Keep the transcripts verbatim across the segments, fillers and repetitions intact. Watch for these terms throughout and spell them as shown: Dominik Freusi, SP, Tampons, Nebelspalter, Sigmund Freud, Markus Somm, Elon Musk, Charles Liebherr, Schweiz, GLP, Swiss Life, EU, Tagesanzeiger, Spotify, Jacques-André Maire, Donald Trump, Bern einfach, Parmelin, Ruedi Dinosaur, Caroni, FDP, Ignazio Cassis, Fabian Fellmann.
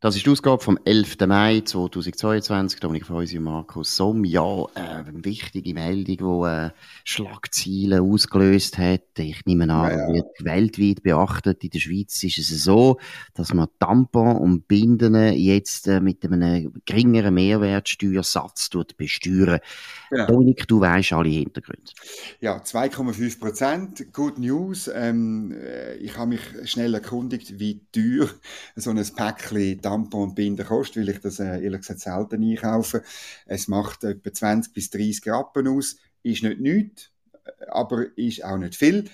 Das ist die Ausgabe vom elften Mai zweitausendzweiundzwanzig. Dominik Freusi und Markus Somm. Ja, äh, eine wichtige Meldung, die äh, Schlagzeilen ausgelöst hat. Ich nehme an, ja, ja. wird weltweit beachtet. In der Schweiz ist es so, dass man Tampons und Binden jetzt äh, mit einem geringeren Mehrwertsteuersatz besteuern. Ja. Dominik, du weisst alle Hintergründe. Ja, zwei Komma fünf Prozent. Good News. Ähm, ich habe mich schnell erkundigt, wie teuer so ein Päckchen Tampon und Binden kostet, weil ich das äh, ehrlich gesagt selten einkaufe. Es macht etwa zwanzig bis dreissig Rappen aus. Ist nicht nichts, aber ist auch nicht viel.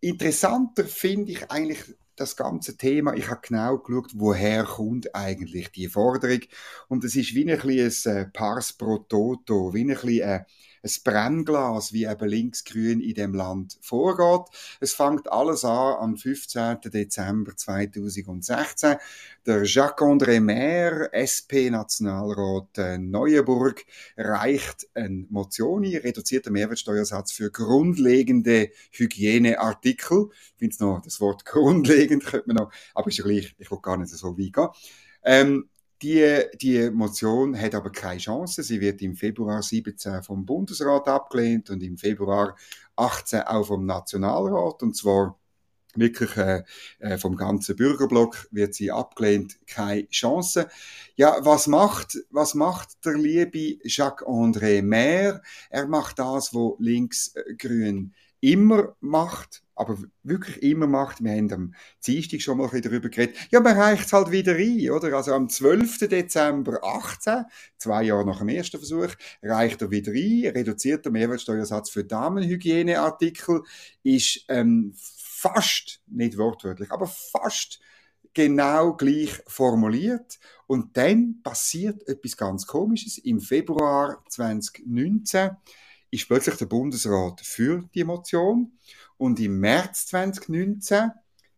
Interessanter finde ich eigentlich das ganze Thema. Ich habe genau geschaut, woher kommt eigentlich die Forderung. Und es ist wie ein, bisschen ein Pars pro Toto, wie ein, bisschen ein ein Brennglas, wie eben linksgrün in dem Land vorgeht. Es fängt alles an am fünfzehnten Dezember zweitausendsechzehn. Der Jacques-André Maire, S P-Nationalrat Neuenburg, reicht eine Motion ein, reduzierter Mehrwertsteuersatz für grundlegende Hygieneartikel. Ich finde es noch, das Wort grundlegend könnte man noch, aber ist ja gleich, ich will gar nicht so weit gehen. Ähm, Die, die Motion hat aber keine Chance. Sie wird im Februar siebzehn vom Bundesrat abgelehnt und im Februar achtzehn auch vom Nationalrat. Und zwar wirklich äh, vom ganzen Bürgerblock wird sie abgelehnt. Keine Chance. Ja, was macht, was macht der liebe Jacques-André Maire? Er macht das, was links-grün immer macht. Aber wirklich immer macht, wir haben am Dienstag schon mal ein bisschen darüber geredet, ja, man reicht es halt wieder ein, oder? Also am zwölften Dezember achtzehn, zwei Jahre nach dem ersten Versuch, reicht er wieder ein, reduzierter Mehrwertsteuersatz für Damenhygieneartikel ist ähm, fast, nicht wortwörtlich, aber fast genau gleich formuliert. Und dann passiert etwas ganz Komisches. Im Februar zweitausendneunzehn ist plötzlich der Bundesrat für die Motion. Und im März zweitausendneunzehn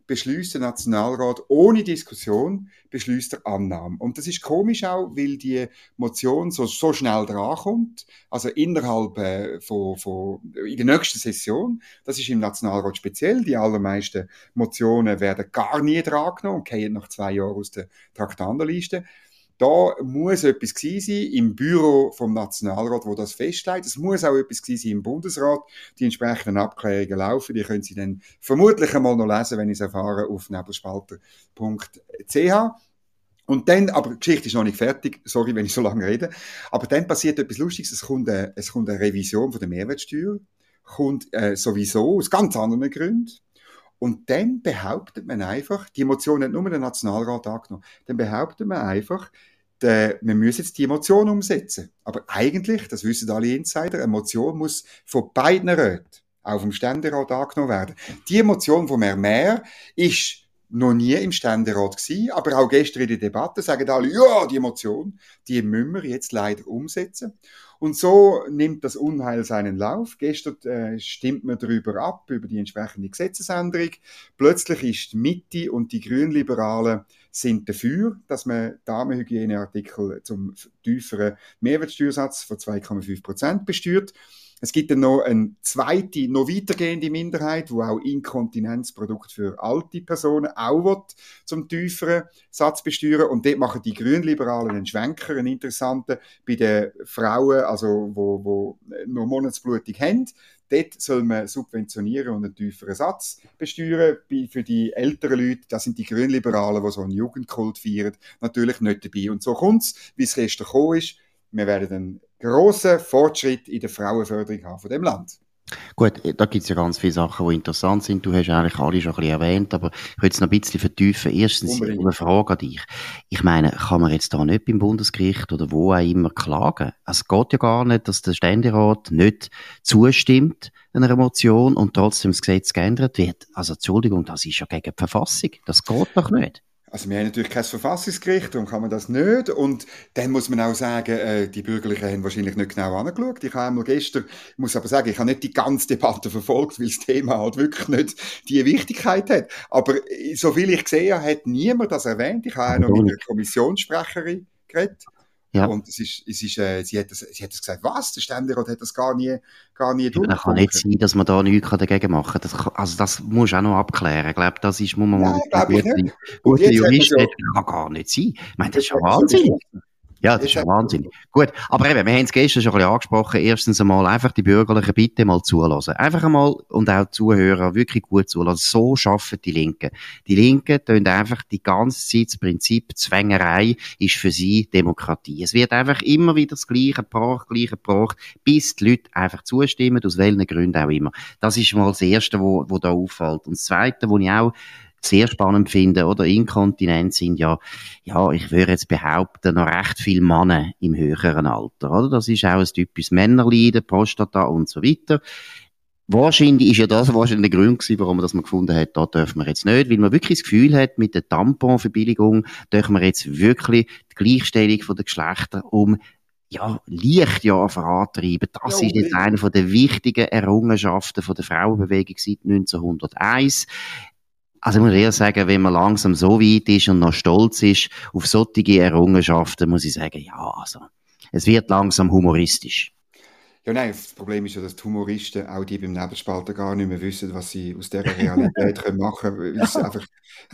beschließt der Nationalrat ohne Diskussion, beschließt er Annahme. Und das ist komisch auch, weil die Motion so, so schnell drankommt, also innerhalb äh, von, von, in der nächsten Session. Das ist im Nationalrat speziell. Die allermeisten Motionen werden gar nie drangenommen und fallen nach zwei Jahren aus der Traktandenliste. Da muss etwas gewesen sein im Büro vom Nationalrat, wo das festlegt. Es muss auch etwas gewesen sein im Bundesrat. Die entsprechenden Abklärungen laufen. Die können Sie dann vermutlich einmal noch lesen, wenn ich es erfahre, auf nebelspalter punkt c h. Und dann, aber die Geschichte ist noch nicht fertig, sorry, wenn ich so lange rede. Aber dann passiert etwas Lustiges. Es kommt eine, es kommt eine Revision von der Mehrwertsteuer. Kommt äh, sowieso aus ganz anderen Gründen. Und dann behauptet man einfach, die Motion hat nur den Nationalrat angenommen, dann behauptet man einfach, wir müssen jetzt die Motion umsetzen. Aber eigentlich, das wissen alle Insider, eine Motion muss von beiden Räten auch vom Ständerat angenommen werden. Die Motion von Herrn Maire ist noch nie im Ständerat gewesen, aber auch gestern in der Debatte sagen alle, ja, die Motion, die müssen wir jetzt leider umsetzen. Und so nimmt das Unheil seinen Lauf. Gestern äh, stimmt man darüber ab, über die entsprechende Gesetzesänderung. Plötzlich ist die Mitte und die Grünliberalen sind dafür, dass man Damenhygieneartikel zum tieferen Mehrwertsteuersatz von zwei Komma fünf Prozent besteuert. Es gibt dann noch eine zweite, noch weitergehende Minderheit, die auch Inkontinenzprodukte für alte Personen auch will, zum tieferen Satz besteuern. Und dort machen die Grünliberalen einen Schwenker, einen interessanten, bei den Frauen, also wo, wo noch Monatsblutung haben. Dort soll man subventionieren und einen tieferen Satz besteuern. Für die älteren Leute, das sind die Grünliberalen, die so einen Jugendkult feiern, natürlich nicht dabei. Und so kommt es, wie es gestern gekommen ist. Wir werden dann grossen Fortschritt in der Frauenförderung haben von dem Land. Gut, da gibt es ja ganz viele Sachen, die interessant sind. Du hast eigentlich alle schon ein bisschen erwähnt, aber ich würde es noch ein bisschen vertiefen. Erstens eine Frage an dich. Ich meine, kann man jetzt da nicht beim Bundesgericht oder wo auch immer klagen? Es geht ja gar nicht, dass der Ständerat nicht zustimmt einer Motion und trotzdem das Gesetz geändert wird. Also Entschuldigung, das ist ja gegen die Verfassung. Das geht doch nicht. Also wir haben natürlich kein Verfassungsgericht, darum kann man das nicht. Und dann muss man auch sagen, äh, die Bürgerlichen haben wahrscheinlich nicht genau angeschaut. Ich habe einmal gestern, ich muss aber sagen, ich habe nicht die ganze Debatte verfolgt, weil das Thema halt wirklich nicht die Wichtigkeit hat. Aber soviel ich gesehen habe, hat niemand das erwähnt. Ich habe auch noch mit der Kommissionssprecherin geredet. Ja. Und es ist, es ist, äh, sie, hat das, sie hat das gesagt, was? Der Ständerat hat das gar nie, gar nie durchgeführt. Es kann nicht sein, dass man da nichts dagegen machen kann. Das kann, also das musst du auch noch abklären. Ich glaube, das ist, muss man Nein, mal... Nein, glaube ich Jurist so, das kann gar nicht sein. Ich meine, das ist ja Wahnsinn. Ja, das ist ja Wahnsinn. Gut, aber eben, wir haben es gestern schon ein bisschen angesprochen. Erstens einmal einfach die Bürgerlichen bitte mal zuhören. Einfach einmal und auch Zuhörer wirklich gut zuhören. So schaffen die Linken. Die Linken tun einfach die ganze Zeit das Prinzip Zwängerei ist für sie Demokratie. Es wird einfach immer wieder das Gleiche gebracht, Gleiche gebracht, bis die Leute einfach zustimmen, aus welchen Gründen auch immer. Das ist mal das Erste, wo, wo da auffällt. Und das Zweite, wo ich auch sehr spannend finden, oder? Inkontinent sind ja, ja, ich würde jetzt behaupten, noch recht viele Männer im höheren Alter, oder? Das ist auch ein typisches Männerleiden, Prostata und so weiter. Wahrscheinlich ist ja das wahrscheinlich der Grund gewesen, warum man das mal gefunden hat, da dürfen wir jetzt nicht, weil man wirklich das Gefühl hat, mit der Tamponverbilligung dürfen wir jetzt wirklich die Gleichstellung von den Geschlechtern um ja, leicht ja vorantreiben. Das ja, ist jetzt eine von der wichtigen Errungenschaften von der Frauenbewegung seit neunzehnhunderteins. Also ich muss eher sagen, wenn man langsam so weit ist und noch stolz ist auf solche Errungenschaften, muss ich sagen, ja, also es wird langsam humoristisch. Ja, nein, das Problem ist ja, dass die Humoristen, auch die beim Nebelspalter, gar nicht mehr wissen, was sie aus dieser Realität können machen können. Ja. Satire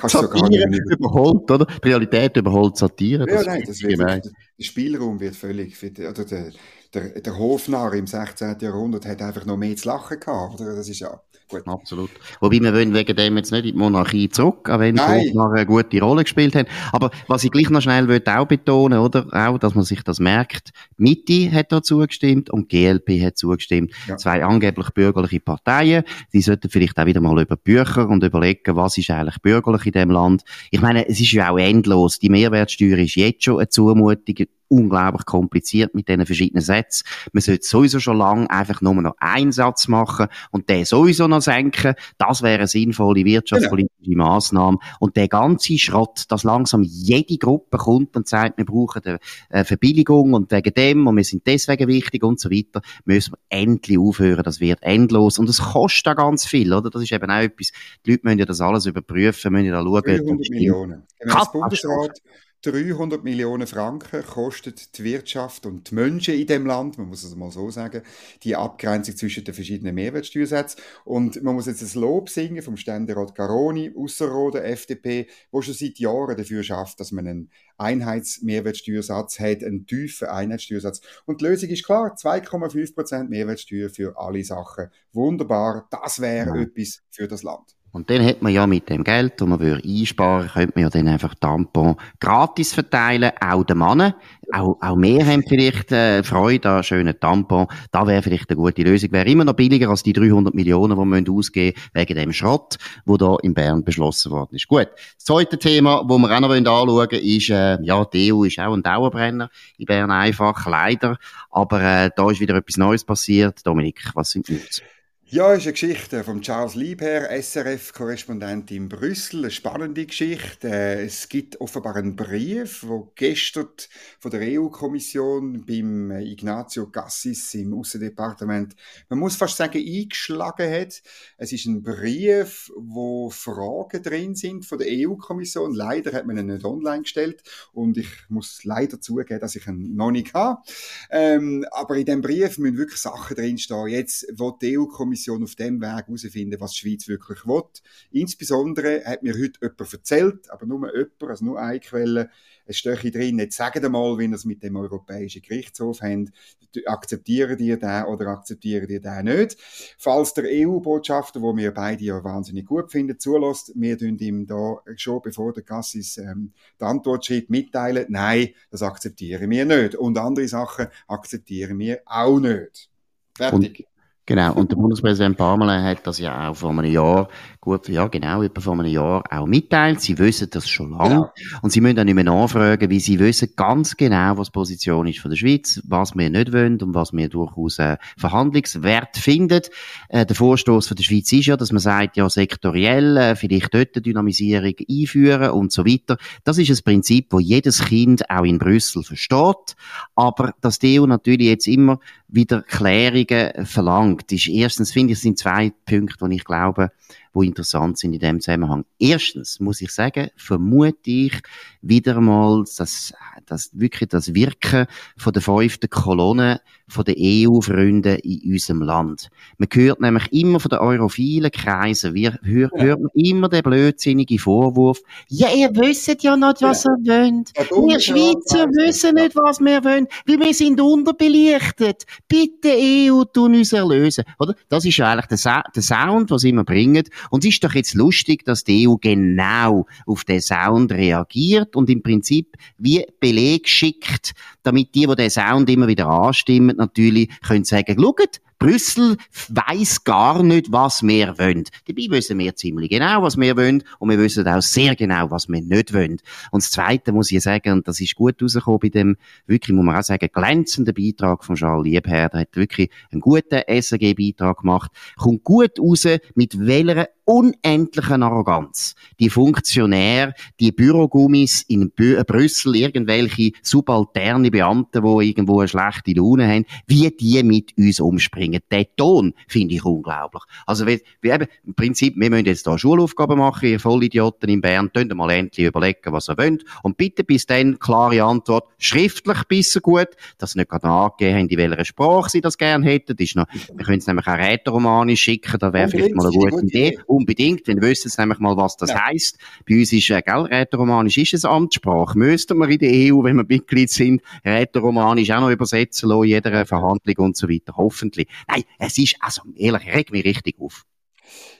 so gar nicht mehr überholt, oder? Die Realität überholt Satire. Ja, das nein, das wird, der Spielraum wird völlig... Oder der, der, der Hofnarr im sechzehnten. Jahrhundert hat einfach noch mehr zu lachen gehabt. Oder? Das ist ja... Gut. Absolut. Wobei wir wollen wegen dem jetzt nicht in die Monarchie zurück, auch wenn die noch eine gute Rolle gespielt haben. Aber was ich gleich noch schnell möchte auch betonen, oder? Auch, dass man sich das merkt. Die Mitte hat da zugestimmt und die G L P hat zugestimmt. Ja. Zwei angeblich bürgerliche Parteien. Die sollten vielleicht auch wieder mal über Bücher und überlegen, was ist eigentlich bürgerlich in diesem Land. Ich meine, es ist ja auch endlos. Die Mehrwertsteuer ist jetzt schon eine Zumutung. Unglaublich kompliziert mit diesen verschiedenen Sätzen. Man sollte sowieso schon lange einfach nur noch einen Satz machen und den sowieso noch senken. Das wäre eine sinnvolle wirtschaftspolitische Massnahme. Und der ganze Schrott, dass langsam jede Gruppe kommt und sagt, wir brauchen eine Verbilligung und wegen dem und wir sind deswegen wichtig und so weiter, müssen wir endlich aufhören. Das wird endlos. Und es kostet auch ganz viel, oder? Das ist eben auch etwas. Die Leute müssen ja das alles überprüfen, müssen ja da schauen. dreihundert Millionen. dreihundert Millionen Franken kostet die Wirtschaft und die Menschen in dem Land, man muss es mal so sagen, die Abgrenzung zwischen den verschiedenen Mehrwertsteuersätzen. Und man muss jetzt ein Lob singen vom Ständerat Caroni, Ausserrhoden, F D P, der schon seit Jahren dafür schafft, dass man einen Einheitsmehrwertsteuersatz hat, einen tiefen Einheitssteuersatz. Und die Lösung ist klar, zwei Komma fünf Prozent Mehrwertsteuer für alle Sachen. Wunderbar, das wäre ja etwas für das Land. Und dann hätte man ja mit dem Geld, das man einsparen würde, könnte man ja dann einfach Tampons gratis verteilen, auch den Männern. Auch, auch mehr haben vielleicht äh, Freude an schönen Tampons. Da wäre vielleicht eine gute Lösung. Wäre immer noch billiger als die dreihundert Millionen, die man ausgeben müssen, wegen dem Schrott, wo da in Bern beschlossen worden ist. Gut, das zweite Thema, das wir auch noch anschauen wollen, ist, äh, ja, die E U ist auch ein Dauerbrenner in Bern einfach, leider. Aber äh, da ist wieder etwas Neues passiert. Dominik, was sind die News? Ja, ist eine Geschichte von Charles Liebherr, S R F-Korrespondent in Brüssel. Eine spannende Geschichte. Es gibt offenbar einen Brief, der gestern von der E U-Kommission beim Ignazio Cassis im Aussendepartement, man muss fast sagen, eingeschlagen hat. Es ist ein Brief, wo Fragen drin sind von der E U-Kommission. Leider hat man ihn nicht online gestellt. Und ich muss leider zugeben, dass ich ihn noch nicht habe. Ähm, aber in diesem Brief müssen wirklich Sachen drinstehen. Jetzt will die E U-Kommission auf dem Weg herausfinden, was die Schweiz wirklich will. Insbesondere hat mir heute jemand erzählt, aber nur jemand, also nur eine Quelle, es steht drin, jetzt sagen Sie mal, wenn ihr es mit dem Europäischen Gerichtshof habt, akzeptieren die den oder akzeptieren die den nicht. Falls der E U-Botschafter, den wir beide ja wahnsinnig gut finden, zulässt, wir tun ihm da schon, bevor der Cassis ähm, die Antwort schreibt, mitteilen, nein, das akzeptieren wir nicht. Und andere Sachen akzeptieren wir auch nicht. Fertig. Und Genau, und der Bundespräsident Parmelin hat das ja auch vor einem Jahr, gut, ja genau, etwa vor einem Jahr auch mitteilt. Sie wissen das schon lange. Genau. Und sie müssen dann nicht mehr nachfragen, weil sie wissen ganz genau, was die Position ist von der Schweiz, was wir nicht wollen und was wir durchaus äh, verhandlungswert finden. Äh, der Vorstoss von der Schweiz ist ja, dass man sagt, ja sektoriell, äh, vielleicht dort eine Dynamisierung einführen und so weiter. Das ist ein Prinzip, das jedes Kind auch in Brüssel versteht, aber dass die E U natürlich jetzt immer wieder Klärungen verlangt. Ist erstens, finde ich, sind zwei Punkte, die ich glaube, die interessant sind in diesem Zusammenhang. Erstens muss ich sagen, vermute ich wieder mal, dass, dass wirklich das Wirken von der fünften Kolonne von den E U-Freunden in unserem Land. Man hört nämlich immer von den europhilen Kreisen, wir hör, ja. hört man immer den blödsinnigen Vorwurf, ja, ihr wisst ja nicht, was ja. ihr wollt. Ja, wir Schweizer ja. wissen nicht, was wir wollen, weil wir sind unterbelichtet. Bitte E U, tun uns erlösen. Oder? Das ist ja eigentlich der, Sa- der Sound, was immer bringt. Und es ist doch jetzt lustig, dass die E U genau auf den Sound reagiert und im Prinzip wie Beleg schickt, damit die, die den Sound immer wieder anstimmen, natürlich können sagen, schaut, Brüssel weiss gar nicht, was wir wollen. Dabei wissen wir ziemlich genau, was wir wollen, und wir wissen auch sehr genau, was wir nicht wollen. Und das Zweite muss ich sagen, und das ist gut rausgekommen bei dem, wirklich, muss man auch sagen, glänzenden Beitrag von Charles Liebherr, der hat wirklich einen guten S R G-Beitrag gemacht, kommt gut raus, mit welcher unendlichen Arroganz die Funktionäre, die Bürogummis in Bü- Brüssel, irgendwelche subalterne Beamten, die irgendwo eine schlechte Laune haben, wie die mit uns umspringen. Den Ton finde ich unglaublich. Also wie, wie eben, im Prinzip, wir müssen jetzt da Schulaufgaben machen, ihr Vollidioten in Bern, könnt ihr mal endlich überlegen, was ihr wollt. Und bitte bis dann klare Antwort, schriftlich besser gut, dass sie nicht gerade angegeben haben, in welcher Sprache sie das gerne hätten. Das ist noch, wir können es nämlich auch rätoromanisch schicken, da wäre vielleicht mal eine gute Idee. Unbedingt, denn wir wissen jetzt nämlich mal, was das ja. heisst. Bei uns ist, äh, gell, rätoromanisch ist es Amtssprache. Müssten wir in der E U, wenn wir Mitglied sind, rätoromanisch auch noch übersetzen lassen, jeder Verhandlung und so weiter. Hoffentlich. Nein, es ist, also, ehrlich, regt mich richtig auf.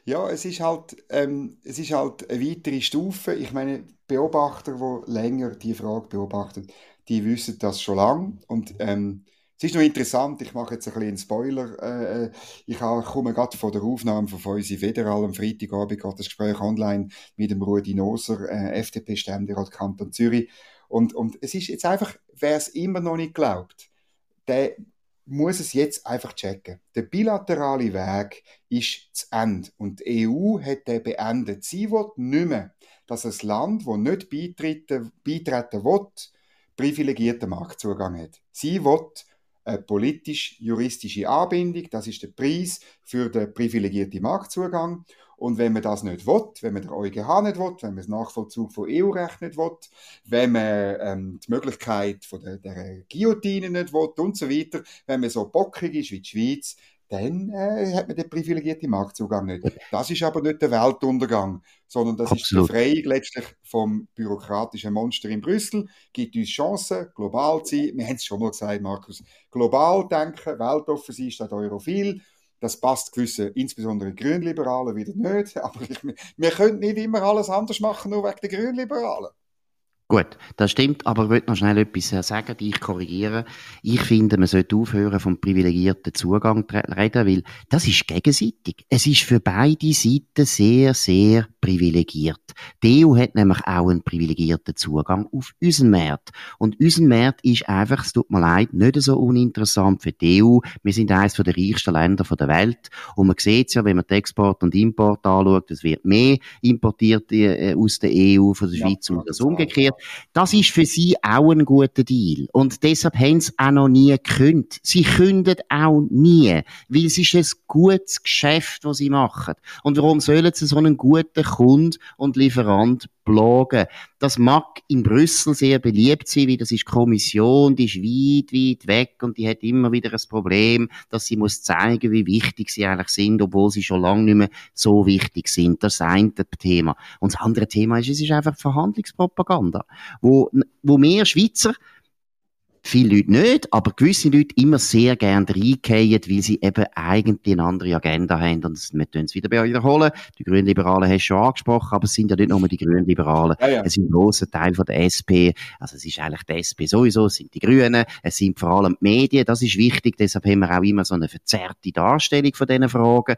Ja, es ist halt, ähm, es ist halt eine weitere Stufe. Ich meine, Beobachter, die länger die Frage beobachten, die wissen das schon lange. Und, ähm, es ist noch interessant, ich mache jetzt ein bisschen einen Spoiler. Ich komme gerade von der Aufnahme von Feusi Federal. Am Freitagabend geht das Gespräch online mit dem Ruedi Dinosaur, F D P-Ständerat Kanton Zürich. Und, und es ist jetzt einfach, wer es immer noch nicht glaubt, der muss es jetzt einfach checken. Der bilaterale Weg ist zu Ende. Und die E U hat den beendet. Sie will nicht mehr, dass ein Land, das nicht beitreten, beitreten will, privilegierten Marktzugang hat. Sie will eine politisch-juristische Anbindung, das ist der Preis für den privilegierten Marktzugang. Und wenn man das nicht will, wenn man den E u G H nicht will, wenn man den Nachvollzug von E U-Recht nicht will, wenn man ähm, die Möglichkeit von der, der Guillotine nicht will und so weiter, wenn man so bockig ist wie die Schweiz, dann äh, hat man den privilegierten Marktzugang nicht. Das ist aber nicht der Weltuntergang, sondern das Absolut. Ist die Befreiung letztlich vom bürokratischen Monster in Brüssel, gibt uns Chancen, global zu sein. Wir haben es schon mal gesagt, Markus, global denken, weltoffen sein statt europhil. Das passt gewissen, insbesondere Grünliberalen, wieder nicht. Aber ich, wir können nicht immer alles anders machen, nur wegen der Grünliberalen. Gut, das stimmt, aber ich möchte noch schnell etwas sagen, die ich korrigiere. Ich finde, man sollte aufhören, vom privilegierten Zugang zu reden, weil das ist gegenseitig. Es ist für beide Seiten sehr, sehr privilegiert. Die E U hat nämlich auch einen privilegierten Zugang auf unseren Markt. Und unser Markt ist einfach, es tut mir leid, nicht so uninteressant für die E U. Wir sind eines der reichsten Länder der Welt. Und man sieht es ja, wenn man den Export und Import anschaut, es wird mehr importiert aus der E U, von der Schweiz ja, und das umgekehrt. Das ist für sie auch ein guter Deal. Und deshalb haben sie auch noch nie gekündigt. Sie kündigen auch nie, weil es ist ein gutes Geschäft, das sie machen. Und warum sollen sie so einen guten Kunden und Lieferant plagen? Das mag in Brüssel sehr beliebt sein, weil das ist die Kommission, die ist weit, weit weg und die hat immer wieder ein Problem, dass sie muss zeigen, wie wichtig sie eigentlich sind, obwohl sie schon lange nicht mehr so wichtig sind. Das ist ein Thema. Und das andere Thema ist, es ist einfach Verhandlungspropaganda, wo, wo mehr Schweizer Viele Leute nicht, aber gewisse Leute immer sehr gerne reingehen, weil sie eben eigentlich eine andere Agenda haben. Und wir können es wieder wiederholen. Die Grünliberalen hast du schon angesprochen, aber es sind ja nicht nur die Grünliberalen. Ja, ja. Es sind ein grosser Teil von der S P. Also es ist eigentlich die S P sowieso, es sind die Grünen, es sind vor allem die Medien. Das ist wichtig, deshalb haben wir auch immer so eine verzerrte Darstellung von diesen Fragen.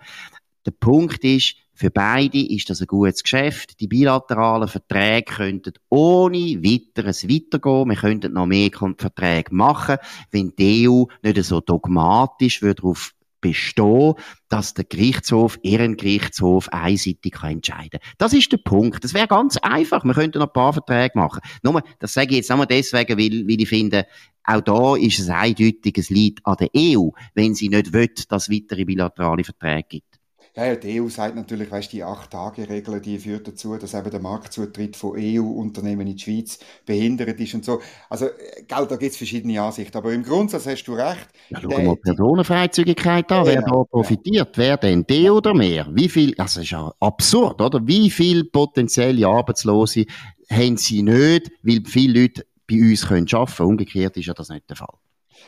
Der Punkt ist, für beide ist das ein gutes Geschäft. Die bilateralen Verträge könnten ohne Weiteres weitergehen. Wir könnten noch mehr Verträge machen, wenn die E U nicht so dogmatisch darauf bestehen, dass der Gerichtshof, ihren Gerichtshof, einseitig kann entscheiden kann. Das ist der Punkt. Das wäre ganz einfach. Wir könnten noch ein paar Verträge machen. Nur, das sage ich jetzt nur deswegen, weil, weil ich finde, auch da ist es eindeutig, es liegt an der E U, wenn sie nicht will, dass es weitere bilaterale Verträge gibt. Ja, die E U sagt natürlich, weißt, die acht Tage Regel, die führt dazu, dass eben der Marktzutritt von E U-Unternehmen in die Schweiz behindert ist und so. Also, gell, da gibt es verschiedene Ansichten. Aber im Grundsatz hast du recht. Ja, schau mal die Personenfreizügigkeit an. Ja, wer da profitiert? Wer denn? Die oder mehr? Wie viel? Das ist ja absurd, oder? Wie viele potenzielle Arbeitslose haben sie nicht, weil viele Leute bei uns können arbeiten können? Umgekehrt ist ja das nicht der Fall.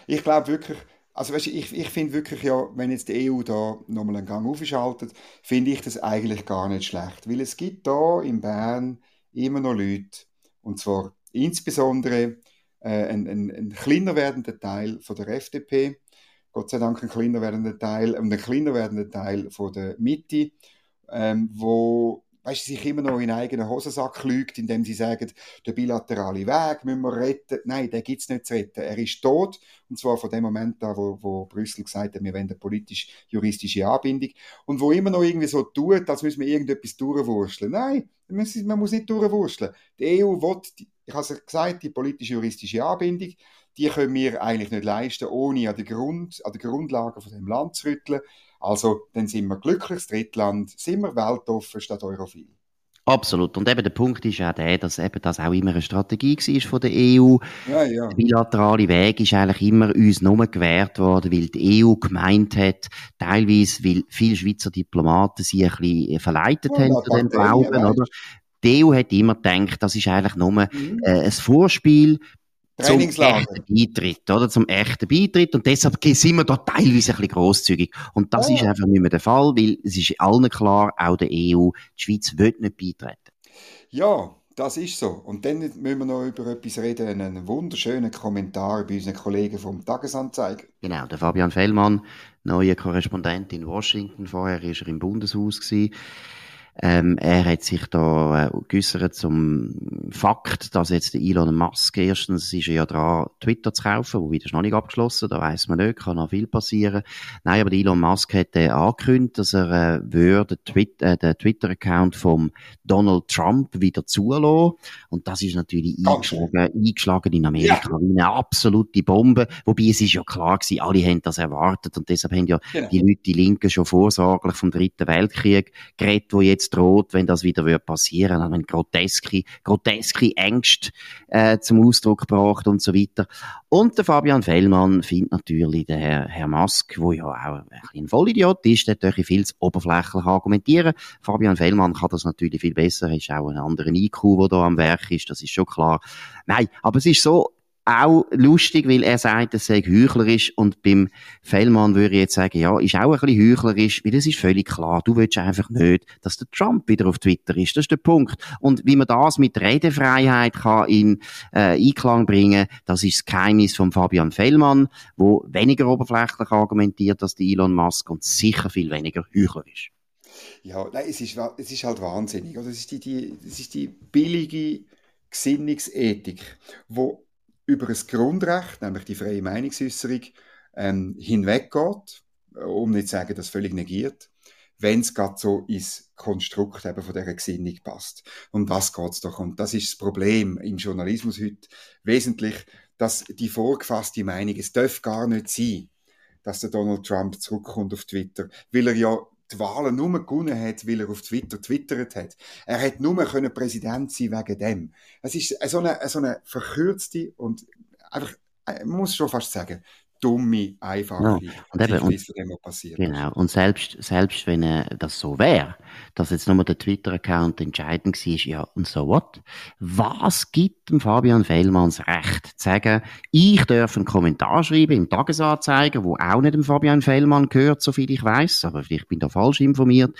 Ich glaube wirklich, Also weißt du, ich, ich finde wirklich, ja, wenn jetzt die E U da nochmal einen Gang aufschaltet, finde ich das eigentlich gar nicht schlecht. Weil es gibt da in Bern immer noch Leute, und zwar insbesondere äh, ein, ein, ein kleiner werdender Teil von der F D P, Gott sei Dank ein kleiner werdender Teil, und ein kleiner werdender Teil von der Mitte, ähm, wo weißt, sich immer noch in eigenen Hosensack lügt, indem sie sagen, den bilateralen Weg müssen wir retten. Nein, den gibt es nicht zu retten. Er ist tot. Und zwar von dem Moment an, wo, wo Brüssel gesagt hat, wir wollen eine politisch-juristische Anbindung. Und wo immer noch irgendwie so tut, als müssen wir irgendetwas durchwurschteln. Nein, man muss nicht durchwurschteln. Die E U will, ich habe es gesagt, die politisch-juristische Anbindung, die können wir eigentlich nicht leisten, ohne an der Grund, an der Grundlage von dem Land zu rütteln. Also, dann sind wir glückliches Drittland, sind wir weltoffen statt europhil. Absolut. Und eben der Punkt ist auch der, dass eben das auch immer eine Strategie war von der E U. Ja, ja. Der bilaterale Weg ist eigentlich immer uns nur gewährt worden, weil die E U gemeint hat, teilweise, weil viele Schweizer Diplomaten sich ein bisschen verleitet ja, haben zu dem Glauben, ja, oder? Die E U hat immer gedacht, das ist eigentlich nur mhm. äh, ein Vorspiel, zum echten Beitritt, oder? Zum echten Beitritt. Und deshalb sind wir da teilweise ein bisschen grosszügig. Und das ja. ist einfach nicht mehr der Fall, weil es ist allen klar, auch der E U, die Schweiz will nicht beitreten. Ja, das ist so. Und dann müssen wir noch über etwas reden, einen wunderschönen Kommentar bei unseren Kollegen vom Tagesanzeiger. Genau, der Fabian Fellmann, neuer Korrespondent in Washington. Vorher war er im Bundeshaus gewesen. Ähm, er hat sich da äh, geäussert zum Fakt, dass jetzt der Elon Musk, erstens ist er ja dran, Twitter zu kaufen, wobei das ist noch nicht abgeschlossen, da weiss man nicht, kann noch viel passieren. Nein, aber der Elon Musk hat äh, angekündigt, dass er äh, würde Twitter, äh, den Twitter-Account vom Donald Trump wieder zulassen. Und das ist natürlich eingeschlagen, eingeschlagen in Amerika, ja. wie eine absolute Bombe. Wobei es ist ja klar gewesen, alle haben das erwartet und deshalb haben ja genau. die Leute, die Linken, schon vorsorglich vom Dritten Weltkrieg geredet, wo jetzt droht, wenn das wieder passieren würde, wenn groteske, groteske Ängste äh, zum Ausdruck gebracht und so weiter. Und der Fabian Fellmann findet natürlich den Herr, Herr Musk, der ja auch ein Vollidiot ist, der natürlich viel zu oberflächlich argumentieren. Fabian Fellmann kann das natürlich viel besser, er ist auch ein anderer I Q, der da am Werk ist, das ist schon klar. Nein, aber es ist so auch lustig, weil er sagt, es sei heuchlerisch, und beim Fellmann würde ich jetzt sagen, ja, ist auch ein bisschen heuchlerisch, weil es ist völlig klar, du willst einfach nicht, dass der Trump wieder auf Twitter ist, das ist der Punkt. Und wie man das mit Redefreiheit kann in äh, Einklang bringen, das ist das Geheimnis von Fabian Fellmann, wo weniger oberflächlich argumentiert als der Elon Musk und sicher viel weniger heuchlerisch. Ja, nein, es ist, es ist halt wahnsinnig, oder? Es ist die, die, es ist die billige Gesinnungsethik, wo über das Grundrecht, nämlich die freie Meinungsäußerung, ähm, hinweggeht, um nicht zu sagen, dass völlig negiert, wenn es gerade so ins Konstrukt eben von dieser Gesinnung passt. Um das geht es doch. Und das ist das Problem im Journalismus heute wesentlich, dass die vorgefasste Meinung, es darf gar nicht sein, dass der Donald Trump zurückkommt auf Twitter, weil er ja die Wahlen nur gewonnen hat, weil er auf Twitter twittert hat. Er hat nur können Präsident sein wegen dem. Es ist so eine, so eine verkürzte und einfach, man muss schon fast sagen, dumme, einfache ja, und eben, Geschichte, die passiert. Genau, und selbst, selbst wenn äh, das so wäre, dass jetzt nochmal der Twitter-Account entscheidend war, ja, und so what? Was gibt dem Fabian Fellmanns Recht, zu sagen, ich darf einen Kommentar schreiben im Tagesanzeiger, wo auch nicht dem Fabian Fellmann gehört, soviel ich weiss, aber vielleicht bin ich da falsch informiert.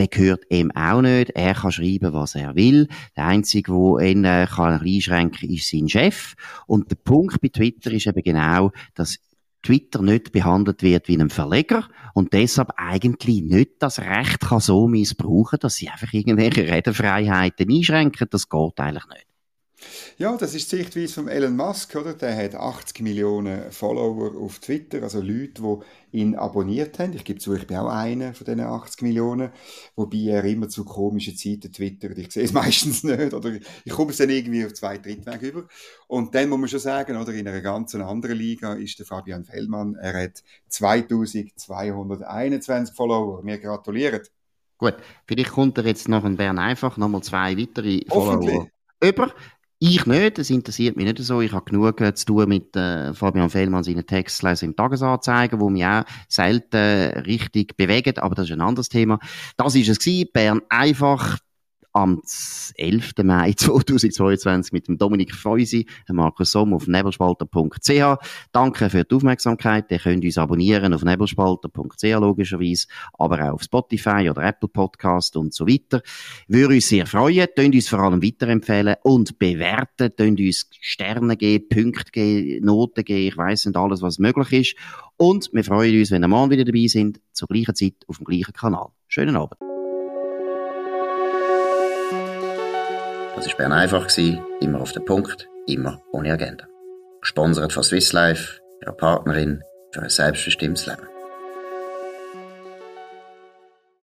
Der gehört ihm auch nicht. Er kann schreiben, was er will. Der Einzige, der ihn äh, kann einschränken kann, ist sein Chef. Und der Punkt bei Twitter ist eben genau, dass Twitter nicht behandelt wird wie ein Verleger und deshalb eigentlich nicht das Recht kann so missbrauchen, dass sie einfach irgendwelche Redefreiheiten einschränken. Das geht eigentlich nicht. Ja, das ist die Sichtweise von Elon Musk, oder? Der hat achtzig Millionen Follower auf Twitter, also Leute, die ihn abonniert haben. Ich gebe zu, ich bin auch einer von diesen achtzig Millionen, wobei er immer zu komischen Zeiten twittert. Ich sehe es meistens nicht, oder ich komme es dann irgendwie auf zwei Drittweg über. Und dann muss man schon sagen, oder, in einer ganz anderen Liga ist der Fabian Fellmann, er hat zweitausendzweihunderteinundzwanzig Follower. Wir gratulieren. Gut, vielleicht kommt er jetzt nach Bern einfach nochmal zwei weitere Follower über. Ich nicht, das interessiert mich nicht so. Ich habe genug äh, zu tun mit äh, Fabian Fellmann, seinen Text lesen im Tagesanzeiger, wo mich auch selten äh, richtig bewegt, aber das ist ein anderes Thema. Das war es gewesen, Bern einfach am elften Mai zweitausendzweiundzwanzig mit dem Dominik Feusi und Markus Somm auf nebelspalter punkt c h. Danke für die Aufmerksamkeit. Ihr könnt uns abonnieren auf nebelspalter punkt c h logischerweise, aber auch auf Spotify oder Apple Podcast und so weiter. Würde uns sehr freuen. Tönt uns vor allem weiterempfehlen und bewerten. Tönt uns Sterne geben, Punkte geben, Noten geben. Ich weiss nicht alles, was möglich ist. Und wir freuen uns, wenn ihr morgen wieder dabei sind, zur gleichen Zeit auf dem gleichen Kanal. Schönen Abend. Das war Bern einfach, immer auf den Punkt, immer ohne Agenda. Gesponsert von Swiss Life, ihrer Partnerin für ein selbstbestimmtes Leben.